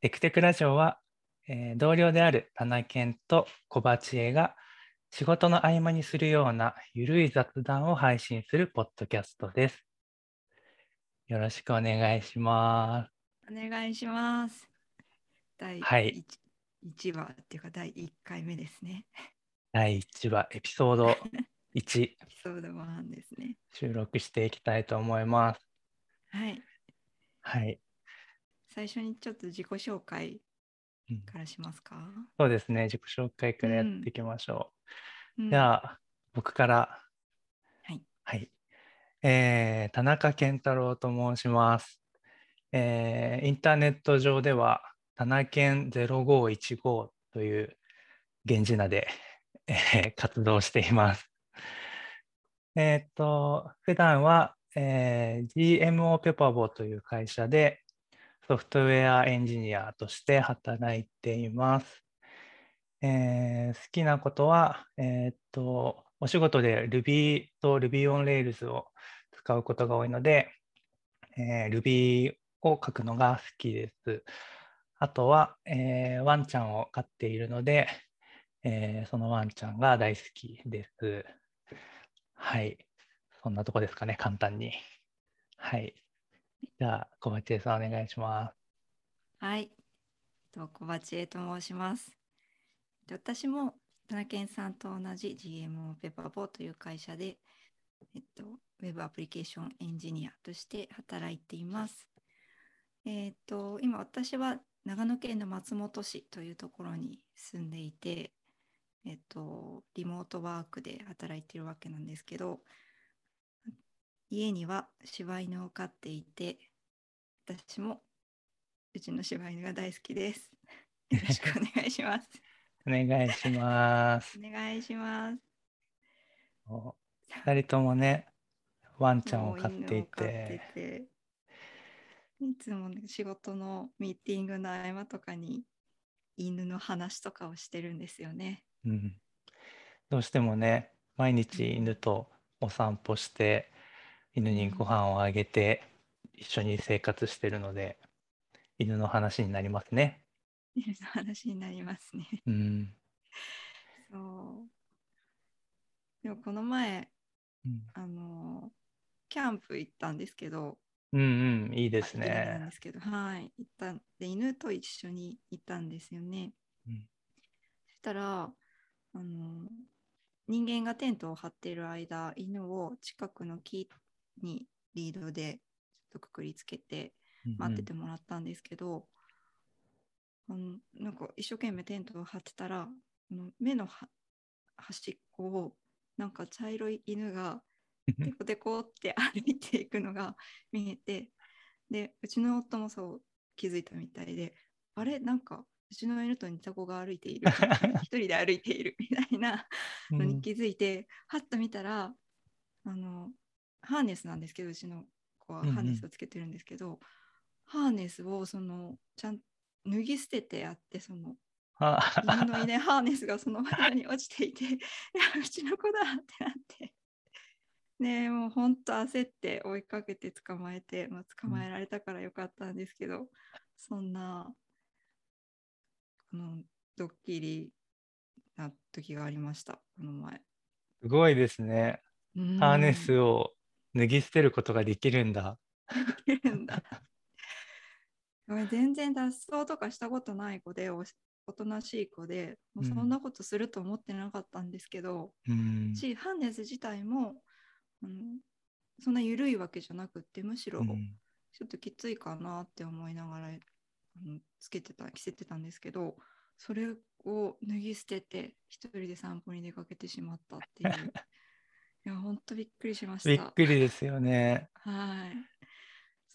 テクテクラジオは、同僚である田中健と小鉢江が仕事の合間にするようなゆるい雑談を配信するポッドキャストです。よろしくお願いします。お願いします。はい、1話っていうか第1回目ですね。第1話エピソード1 エピソード1ですね。収録していきたいと思います。はい。はい。最初にちょっと自己紹介からしますか？そうですね、自己紹介からやっていきましょう。じゃあ僕から。はい。はい。田中健太郎と申します。インターネット上ではタナケン0515という源氏名で活動しています。普段は、GMO ペパボという会社でソフトウェアエンジニアとして働いています。好きなことは、お仕事で Ruby と Ruby on Rails を使うことが多いので、Ruby を書くのが好きです。あとは、ワンちゃんを飼っているので、そのワンちゃんが大好きです。はい。そんなとこですかね、簡単に。はい。じゃあ、小鉢江さんお願いします。はい。小鉢江と申します。私も、田中健さんと同じ GMO ペパボという会社で、ウェブアプリケーションエンジニアとして働いています。今私は、長野県の松本市というところに住んでいて、リモートワークで働いているわけなんですけど、家には柴犬を飼っていて、私もうちの柴犬が大好きです。よろしくお願いします。お願いします。お願いします。2人ともね、ワンちゃんを飼っていて。いつも、ね、仕事のミーティングの合間とかに犬の話とかをしてるんですよね、うん、どうしてもね毎日犬とお散歩して、うん、犬にご飯をあげて一緒に生活してるので犬の話になりますね。犬の話になりますね、うん、そうでもこの前、うん、キャンプ行ったんですけどうんうん、いいですね。なんですけど、はい、行ったで犬と一緒に行ったんですよね、うん、そしたら人間がテントを張っている間犬を近くの木にリードでちょっとくくりつけて待っててもらったんですけど、うんうん、なんか一生懸命テントを張ってたら目の端っこをなんか茶色い犬がデコデコって歩いていくのが見えて、でうちの夫もそう気づいたみたいで、あれなんかうちの犬と似た子が歩いている一人で歩いているみたいなのに気づいて、うん、はっと見たらハーネスなんですけどうちの子はハーネスをつけてるんですけど、うんうん、ハーネスをそのちゃん脱ぎ捨ててあってその犬のいないハーネスがその場に落ちていていやうちの子だってなって。ね、もう本当焦って追いかけて捕まえて、まあ、捕まえられたからよかったんですけど、うん、そんなドッキリな時がありましたこの前。すごいですね、うん、ハーネスを脱ぎ捨てることができるんだ全然脱走とかしたことない子でおとなしい子でもうそんなことすると思ってなかったんですけど、うん、ハーネス自体もそんな緩いわけじゃなくってむしろちょっときついかなって思いながら、着せてたんですけどそれを脱ぎ捨てて一人で散歩に出かけてしまったっていういやほんとびっくりしました。びっくりですよねはい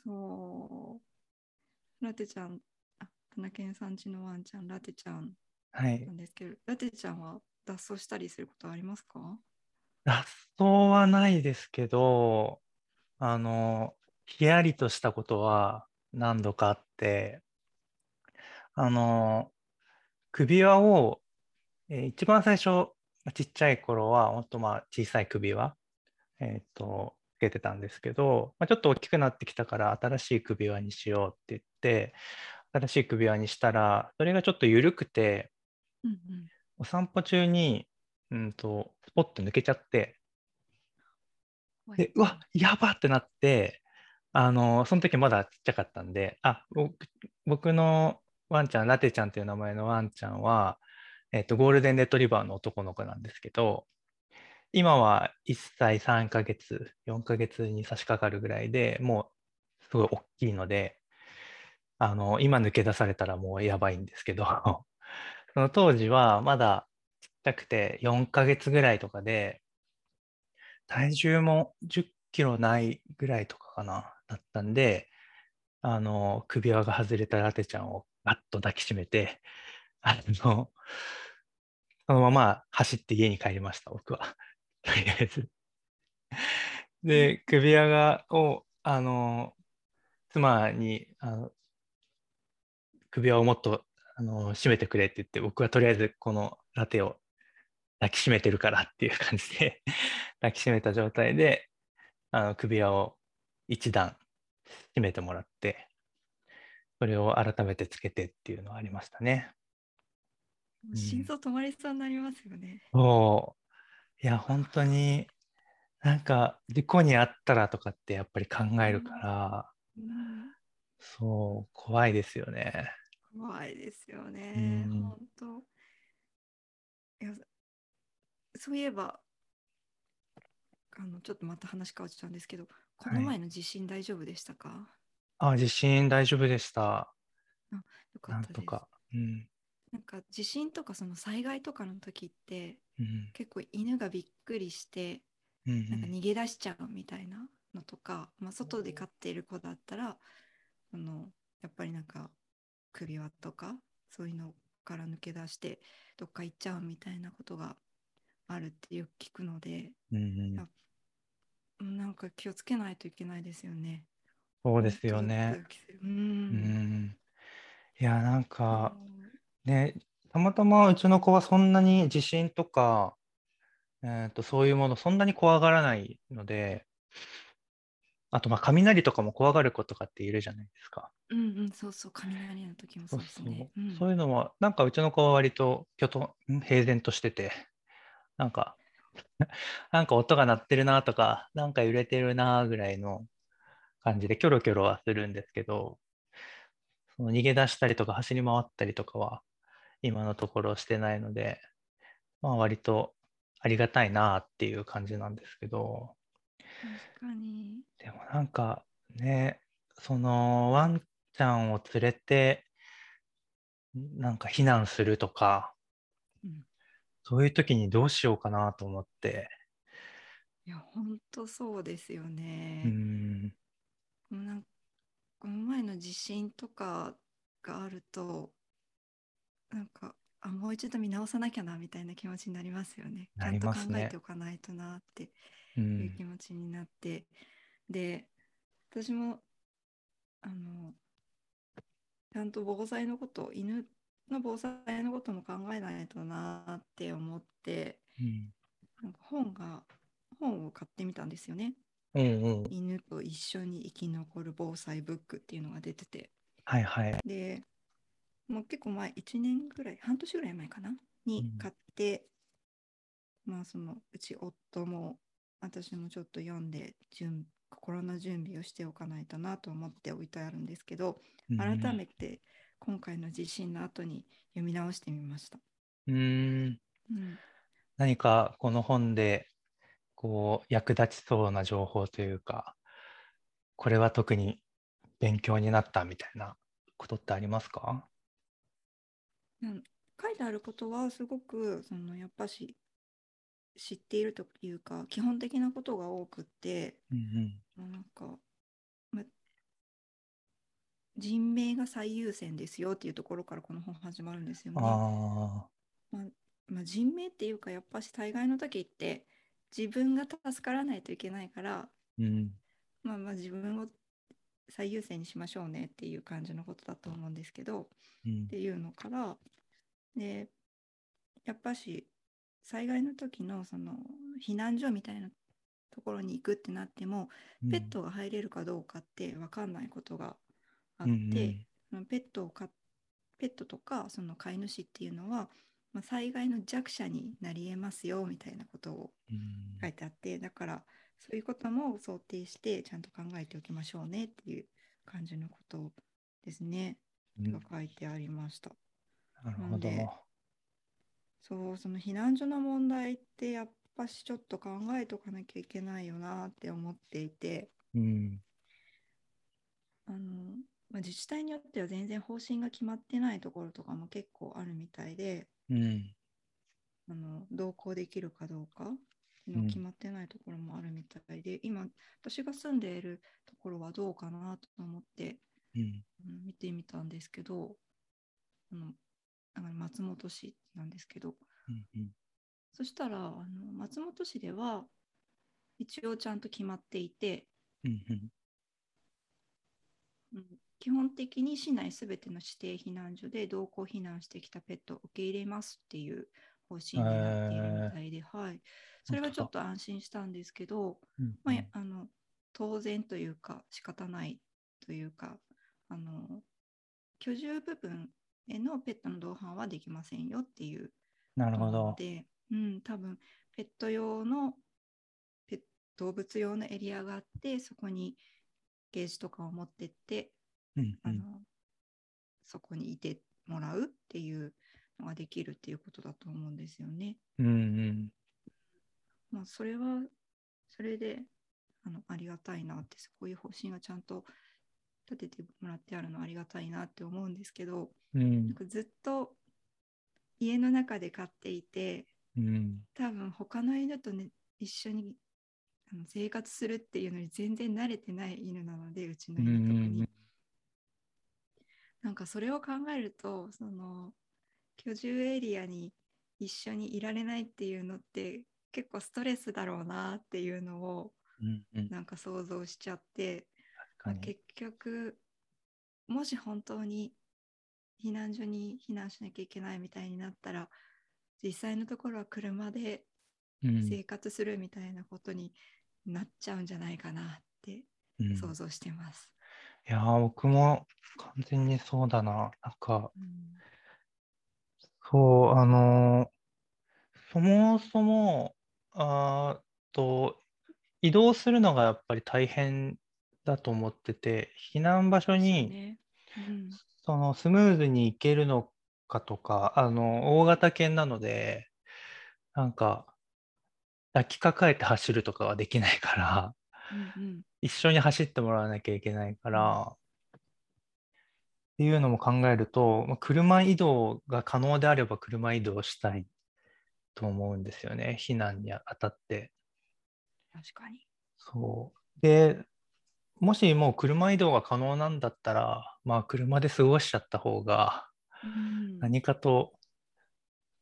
そうラテちゃん田中さん家のワンちゃんラテちゃんなんですけど、はい、ラテちゃんは脱走したりすることはありますか？脱走はないですけどひやりとしたことは何度かあって首輪を一番最初ちっちゃい頃はほんとまあ小さい首輪、つけてたんですけど、まあ、ちょっと大きくなってきたから新しい首輪にしようって言って新しい首輪にしたら、それがちょっと緩くて、うんうん、お散歩中に、ポッと抜けちゃって、で、うわ、やばってなって、その時まだちっちゃかったんで、僕のワンちゃん、ラテちゃんっていう名前のワンちゃんは、ゴールデンレトリバーの男の子なんですけど、今は1歳3ヶ月、4ヶ月に差し掛かるぐらいでもうすごい大きいので、今抜け出されたらもうやばいんですけど、その当時はまだちっちゃくて4ヶ月ぐらいとかで、体重も10キロないぐらいとかかな、だったんで、首輪が外れたラテちゃんをガッと抱きしめて、そのまま走って家に帰りました、僕は。とりあえず。で、首輪を、妻に首輪をもっと締めてくれって言って、僕はとりあえずこのラテを抱きしめてるからっていう感じで抱きしめた状態で首輪を一段締めてもらって、それを改めてつけてっていうのはありましたね。心臓止まりそうになりますよね。そういや本当になんか事故にあったらとかってやっぱり考えるから、うんうん、そう怖いですよね。怖いですよね、うん、本当。いやそういえばちょっとまた話変わっちゃうんですけど、この前の地震大丈夫でしたか？はい、地震大丈夫でした。よかったです。なんとか、うんなんか地震とかその災害とかの時って、うん、結構犬がびっくりして、うんうん、なんか逃げ出しちゃうみたいなのとか、まあ、外で飼っている子だったらやっぱりなんか首輪とかそういうのから抜け出してどっか行っちゃうみたいなことがあるってよく聞くので、うんうん、なんか気をつけないといけないですよね。そうですよね。うん、うん、いやなんかね、たまたまうちの子はそんなに地震とか、そういうものそんなに怖がらないので、あと雷とかも怖がる子とかっているじゃないですか。うんうん、そうそう、雷の時もそうですね。そういうのはなんかうちの子は割と平然としてて、なんか音が鳴ってるなとかなんか揺れてるなぐらいの感じでキョロキョロはするんですけど、その逃げ出したりとか走り回ったりとかは今のところしてないので、まあ、割とありがたいなっていう感じなんですけど。確かに。でもなんかね、そのワンちゃんを連れてなんか避難するとか、うん、そういう時にどうしようかなと思って。いや本当そうですよね。なんかこの前の地震とかがあるとなんかもう一度見直さなきゃなみたいな気持ちになりますよね。なりますね。ちゃんと考えておかないとなっていう気持ちになって、うん、で私もちゃんと犬の防災のことも考えないとなって思って、うん、なんか本を買ってみたんですよね。うんうん、犬と一緒に生き残る防災ブックっていうのが出てて、はいはい、でもう結構前半年ぐらい前かなに買って、うん、まあそのうち夫も私もちょっと読んで心の準備をしておかないとなと思って置いてあるんですけど、改めて今回の地震の後に読み直してみました。何かこの本で役立ちそうな情報というか、これは特に勉強になったみたいなことってありますか？書いてあることはすごくやっぱし知っているというか基本的なことが多くって、うんうん、なんか、人命が最優先ですよっていうところからこの本始まるんですよね。人命っていうかやっぱし災害の時って自分が助からないといけないから、うん、自分を最優先にしましょうねっていう感じのことだと思うんですけど、うん、っていうのからで、やっぱし災害の時の避難所みたいなところに行くってなっても、うん、ペットが入れるかどうかって分かんないことがあって、うんうん、ペットとかその飼い主っていうのは、まあ、災害の弱者になりえますよみたいなことを書いてあって、だからそういうことも想定してちゃんと考えておきましょうねっていう感じのことですね、が書いてありました。なるほど。そう、その避難所の問題ってやっぱしちょっと考えとかなきゃいけないよなって思っていて、まあ、自治体によっては全然方針が決まってないところとかも結構あるみたいで、同行できるかどうかの決まってないところもあるみたいで、今私が住んでいるところはどうかなと思って、見てみたんですけど、松本市なんですけど、そしたら松本市では一応ちゃんと決まっていて、基本的に市内すべての指定避難所で同行避難してきたペットを受け入れますっていう方針になっているみたいで、はい、それはちょっと安心したんですけど、まあ、当然というか仕方ないというか、居住部分へのペットの同伴はできませんよっていう。なるほど。で、多分ペット用の動物用のエリアがあって、そこにケージとかを持ってって、そこにいてもらうっていうのができるっていうことだと思うんですよね。まあ、それはそれでありがたいなって、そういう方針がちゃんと立ててもらってあるのはありがたいなって思うんですけど、なんかずっと家の中で飼っていて、多分他の犬と、ね、一緒に生活するっていうのに全然慣れてない犬なので、うちの犬とかに、なんかそれを考えると、その居住エリアに一緒にいられないっていうのって結構ストレスだろうなっていうのをなんか想像しちゃって、結局もし本当に避難所に避難しなきゃいけないみたいになったら、実際のところは車で生活するみたいなことになっちゃうんじゃないかなって想像してます。いや、僕も完全にそうだな。なんか、そう、そもそも移動するのがやっぱり大変だと思ってて、避難場所にそのスムーズに行けるのかとか、大型犬なので、なんか抱きかかえて走るとかはできないから、一緒に走ってもらわなきゃいけないから、っていうのも考えると、車移動が可能であれば車移動したいと思うんですよね、避難にあたって。確かに。そう。で、もしもう車移動が可能なんだったら、まあ車で過ごしちゃった方が、何かと、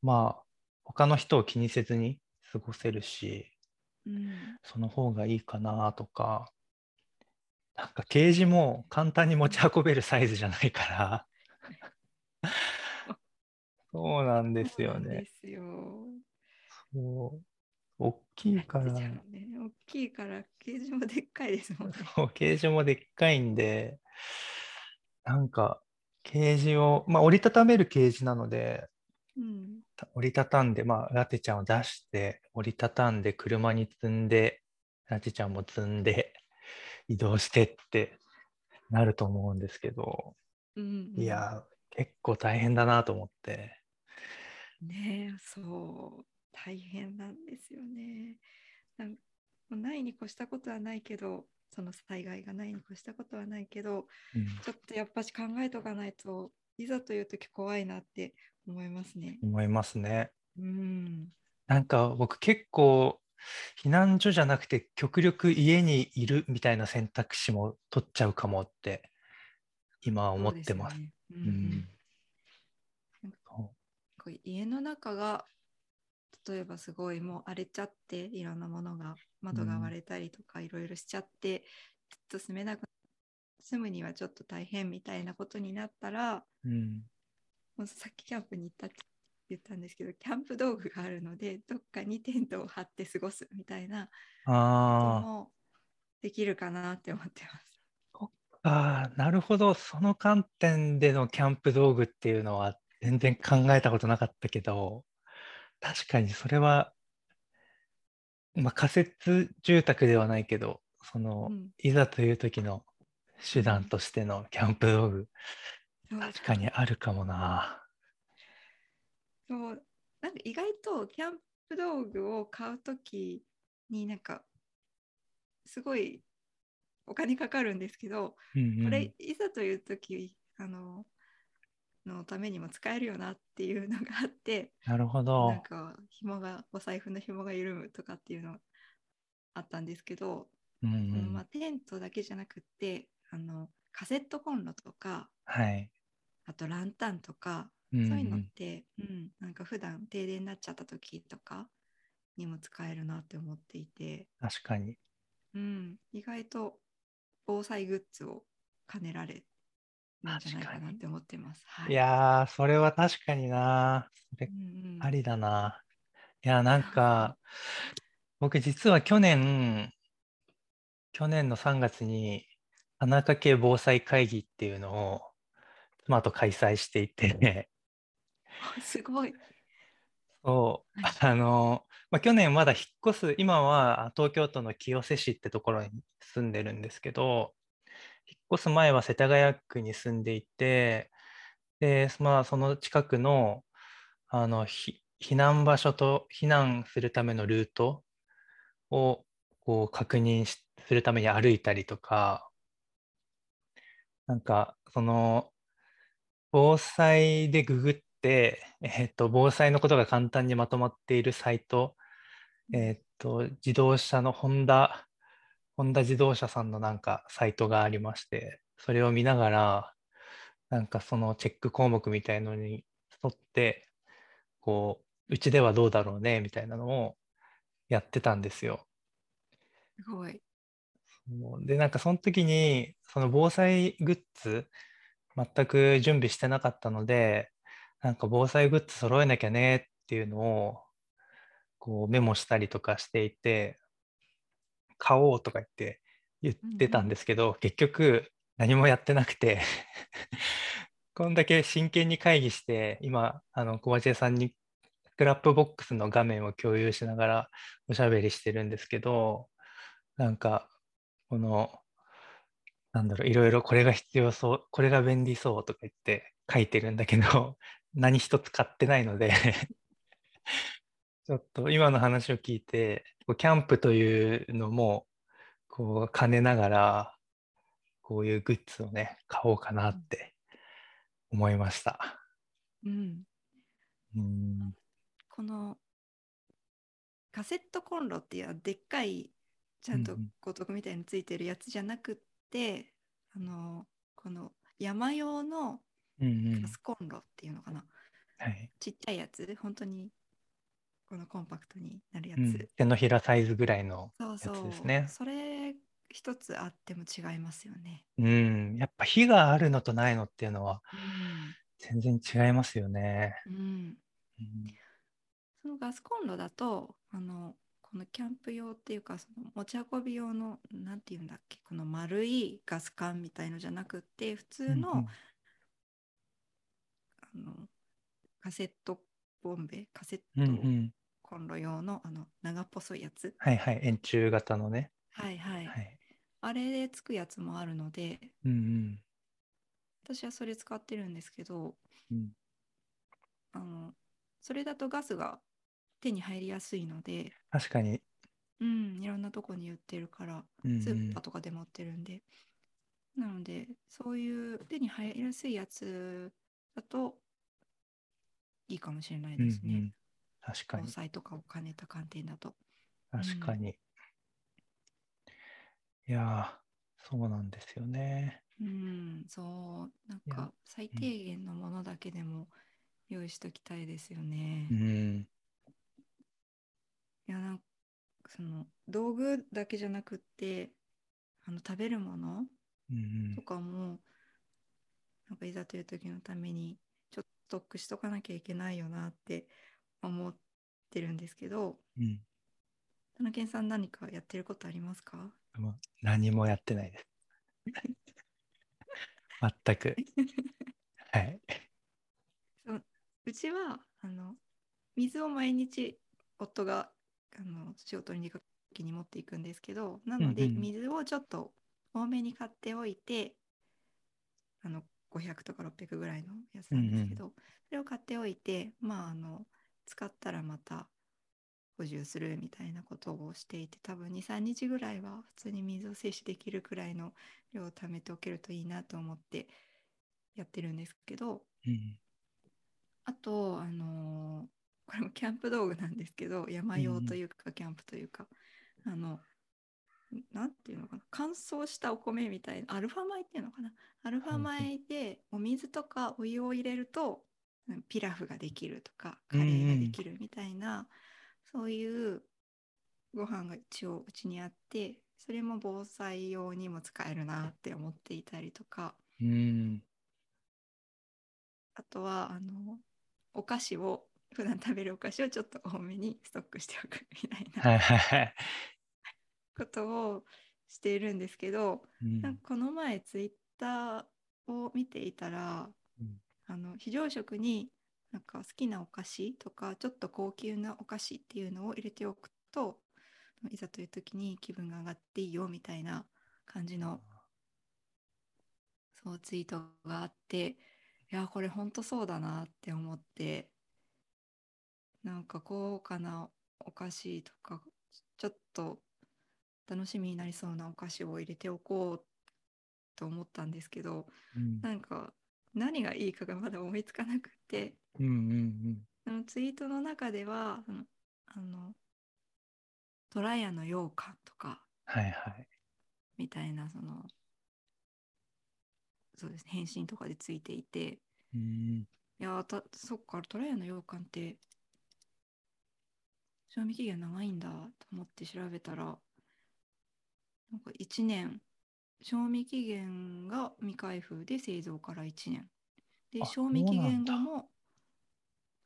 まあ他の人を気にせずに過ごせるし、その方がいいかなとか、なんかケージも簡単に持ち運べるサイズじゃないからそうなんですよね。そうですよ。そう大きいから、大きいからケージもでっかいですもんね。そう、ケージもでっかいんで、なんかケージを、まあ、折りたためるケージなので、折りたたんで、まあ、ラテちゃんを出して折りたたんで車に積んで、ラテちゃんも積んで移動してってなると思うんですけど、いや結構大変だなと思ってね。そう大変なんですよね。ないに越したことはないけど、その災害がないに越したことはないけど、ちょっとやっぱし考えとかないと、いざという時怖いなって思いますね。なんか僕結構避難所じゃなくて極力家にいるみたいな選択肢も取っちゃうかもって今思ってます。家の中が例えばすごいもう荒れちゃって、いろんなものが窓が割れたりとかいろいろしちゃって、ちょっと住むにはちょっと大変みたいなことになったら、もうさっきキャンプに行ったって言ったんですけど、キャンプ道具があるのでどっかにテントを張って過ごすみたいなこともできるかなって思ってます。そっなるほど。その観点でのキャンプ道具っていうのは全然考えたことなかったけど、確かにそれは、まあ、仮設住宅ではないけど、その、いざという時の手段としてのキャンプ道具、確かにあるかもな。そう、なんか意外とキャンプ道具を買う時になんかすごいお金かかるんですけど、これいざという時のためにも使えるよなっていうのがあって。なるほど。なんかお財布の紐が緩むとかっていうのがあったんですけど、まあ、テントだけじゃなくってカセットコンロとか、あとランタンとか、そういうのって、なんか普段停電になっちゃった時とかにも使えるなって思っていて。確かに、意外と防災グッズを兼ねられるんじゃないかなって思ってます。いやー、それは確かにな。それありだな。いや、なんか僕実は去年の3月に田中家防災会議っていうのを妻と開催していてすごい。そう、まあ、去年まだ引っ越す、今は東京都の清瀬市ってところに住んでるんですけど、引っ越す前は世田谷区に住んでいて、で、まあ、その近くの、避難場所と避難するためのルートをこう確認するために歩いたりとか、なんかその防災でググって防災のことが簡単にまとまっているサイト、自動車のホンダ自動車さんのなんかサイトがありまして、それを見ながらなんかそのチェック項目みたいのに沿って、こううちではどうだろうねみたいなのをやってたんですよ。すごい。で、なんかその時にその防災グッズ全く準備してなかったので、なんか防災グッズ揃えなきゃねっていうのをこうメモしたりとかしていて、買おうとか言ってたんですけど、結局何もやってなくてこんだけ真剣に会議して、今小林さんにスクラップボックスの画面を共有しながらおしゃべりしてるんですけど、なんかこのなんだろう、いろいろこれが必要そう、これが便利そうとか言って書いてるんだけど、何一つ買ってないのでちょっと今の話を聞いて、キャンプというのもこう兼ねながらこういうグッズをね、買おうかなって思いました。このカセットコンロっていうでっかいちゃんと五徳みたいについてるやつじゃなくって、この山用のガスコンロっていうのかな、ちっちゃいやつ、本当にこのコンパクトになるやつ、手のひらサイズぐらいのやつですね。そうそう、それ一つあっても違いますよね。やっぱ火があるのとないのっていうのは全然違いますよね。そのガスコンロだとこのキャンプ用っていうか、その持ち運び用のなんていうんだっけ、この丸いガス缶みたいのじゃなくて、普通の、カセットボンベ、カセットコンロ用の、長っぽそいやつ、円柱型のね、あれでつくやつもあるので、私はそれ使ってるんですけど、それだとガスが手に入りやすいので。確かに、いろんなとこに売ってるから、スーパーとかでも売ってるんで、なのでそういう手に入りやすいやつだといいかもしれないですね。確かに。防災とかを兼ねた観点だと。確かに。いやー、そうなんですよね。そう、なんか最低限のものだけでも用意しときたいですよね。いや、なんかその道具だけじゃなくって食べるものとかも、なんかいざという時のためにちょっとストックしとかなきゃいけないよなって思ってるんですけど、田中さん何かやってることありますか？何もやってないです全くはい。うちは水を毎日夫が仕事に出かけに持っていくんですけど、なので水をちょっと多めに買っておいて、500とか600ぐらいのやつなんですけど、それを買っておいて、使ったらまた補充するみたいなことをしていて、多分 2,3 日ぐらいは普通に水を摂取できるくらいの量を貯めておけるといいなと思ってやってるんですけど、あとこれもキャンプ道具なんですけど、山用というかキャンプというか、なんていうのかな、乾燥したお米みたいな、アルファ米っていうのかな、アルファ米でお水とかお湯を入れるとピラフができるとかカレーができるみたいな、そういうご飯が一応うちにあって、それも防災用にも使えるなって思っていたりとか、あとはお菓子を、普段食べるお菓子をちょっと多めにストックしておくみたいなことをしているんですけど、なんかこの前ツイッターを見ていたら、非常食になんか好きなお菓子とかちょっと高級なお菓子っていうのを入れておくと、いざという時に気分が上がっていいよみたいな感じの、そうツイートがあって、いやこれほんとそうだなって思って、なんか高価なお菓子とかちょっと楽しみになりそうなお菓子を入れておこうと思ったんですけど、なんか何がいいかがまだ思いつかなくて、ツイートの中ではとらやの羊羹とか、みたいな、そうですね、返信とかでついていて、いやそっか、とらやの羊羹って賞味期限長いんだと思って調べたら、なんか1年賞味期限が未開封で製造から1年で、賞味期限後も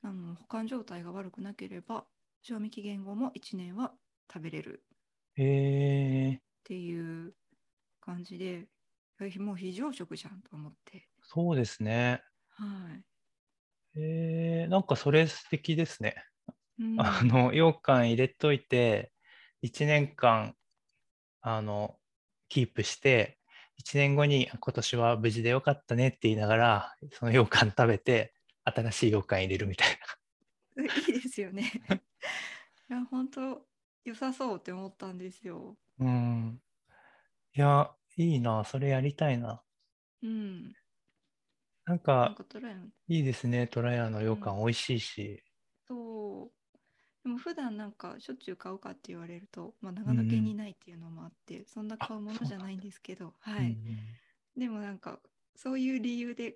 保管状態が悪くなければ賞味期限後も1年は食べれるっていう感じで、もう非常食じゃんと思って。そうですね。なんかそれ素敵ですね。羊羹入れといて1年間キープして、1年後に今年は無事でよかったねって言いながらその羊羹食べて新しい羊羹入れるみたいな。いいですよね。いや本当良さそうって思ったんですよ。いやいいな、それやりたいな。なんかいいですね、とらやの羊羹美味しいし。でも普段なんかしょっちゅう買うかって言われると、長野県にないっていうのもあって、そんな買うものじゃないんですけど、でもなんかそういう理由で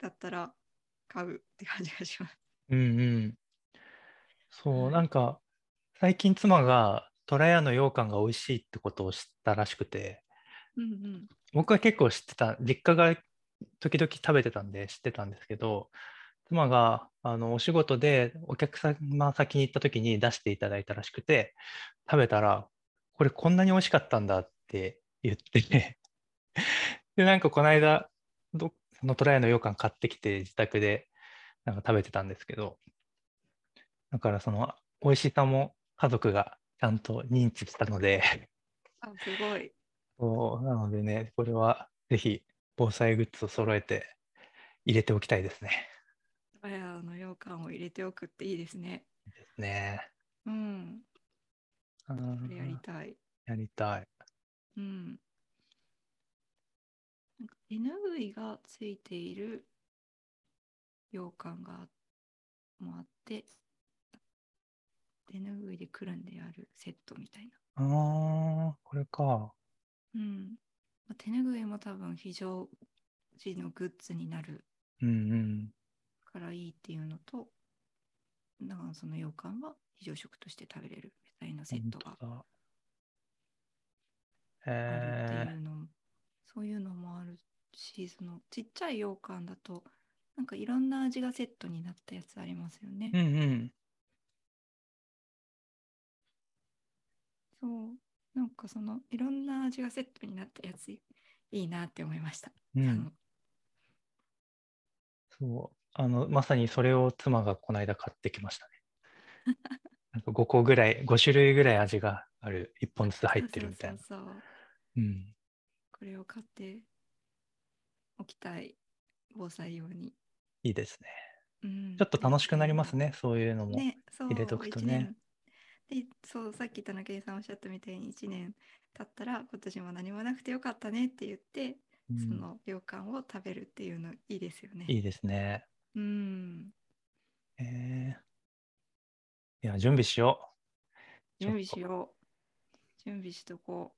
だったら買うって感じがします。そう、なんか最近妻がとらやの羊羹が美味しいってことを知ったらしくて、僕は結構知ってた、実家が時々食べてたんで知ってたんですけど、妻がお仕事でお客様先に行った時に出していただいたらしくて、食べたらこれこんなに美味しかったんだって言っててでなんかこの間とらやの羊羹買ってきて自宅でなんか食べてたんですけど、だからその美味しさも家族がちゃんと認知したのですごい。そうなのでね、これはぜひ防災グッズを揃えて入れておきたいですね。とらやの羊羹を入れておくっていいですね。やりたい。なんか手ぬぐいがついている羊羹がもあって、手ぬぐいでくるんであるセットみたいな。これか。手ぬぐいも多分非常時のグッズになる。からいいっていうのと、なんかその羊羹は非常食として食べれるみたいなセットがあるっていうのも、そういうのもあるし、そのちっちゃい羊羹だとなんかいろんな味がセットになったやつありますよね。そうなんかそのいろんな味がセットになったやついいなって思いました。そうまさにそれを妻がこの間買ってきましたね。なんか5個ぐらい、5種類ぐらい味がある、1本ずつ入ってるみたいな。そうそうそう、うん、これを買っておきたい、防災用に。いいですね。うん、ちょっと楽しくなりますね、そういうのも入れとくとね。で、そう、さっき田中さんおっしゃったみたいに1年経ったら今年も何もなくてよかったねって言って、うん、その羊羹を食べるっていうのいいですよね。いいですね。うん。いや準備しよう。準備しよう。準備しとこ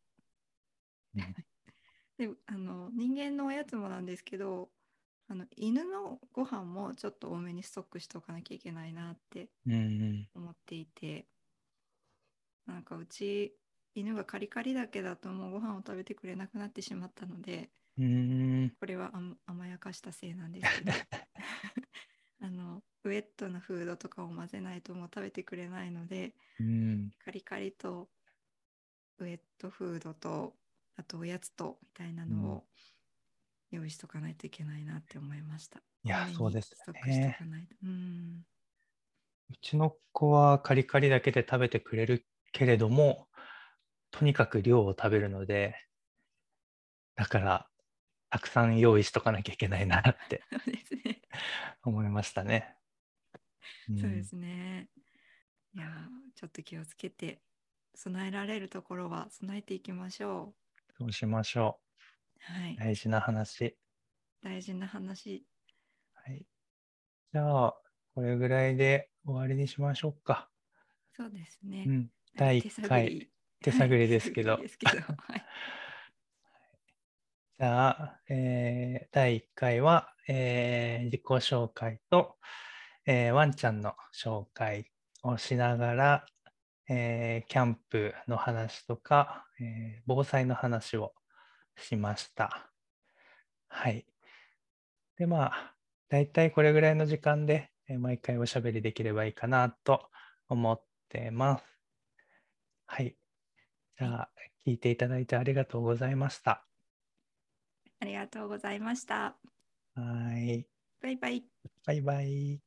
う。うん、で人間のおやつもなんですけど。犬のご飯もちょっと多めにストックしとかなきゃいけないなって思っていて、うんうん、なんかうち犬がカリカリだけだともうご飯を食べてくれなくなってしまったので、うん、これは甘やかしたせいなんですけどウェットなフードとかを混ぜないともう食べてくれないので、うん、カリカリとウェットフードとあとおやつとみたいなのを、うん用意しとかないといけないなって思いました。いや、そうですね。うん。うちの子はカリカリだけで食べてくれるけれども、とにかく量を食べるので、だからたくさん用意しとかなきゃいけないなってそうです、ね、思いましたね。そうですね。うん、いや、ちょっと気をつけて備えられるところは備えていきましょう。そうしましょう。はい、大事な話、はい、じゃあこれぐらいで終わりにしましょうか。そうですね、うん、第1回手探りですけど、はい、じゃあ、第1回は、自己紹介と、ワンちゃんの紹介をしながら、キャンプの話とか、防災の話をしました。はい。で、まあ、だいたいこれぐらいの時間で毎回おしゃべりできればいいかなと思ってます。はい。じゃあ、聞いていただいてありがとうございました。ありがとうございました。はい。バイバイ。バイバイ。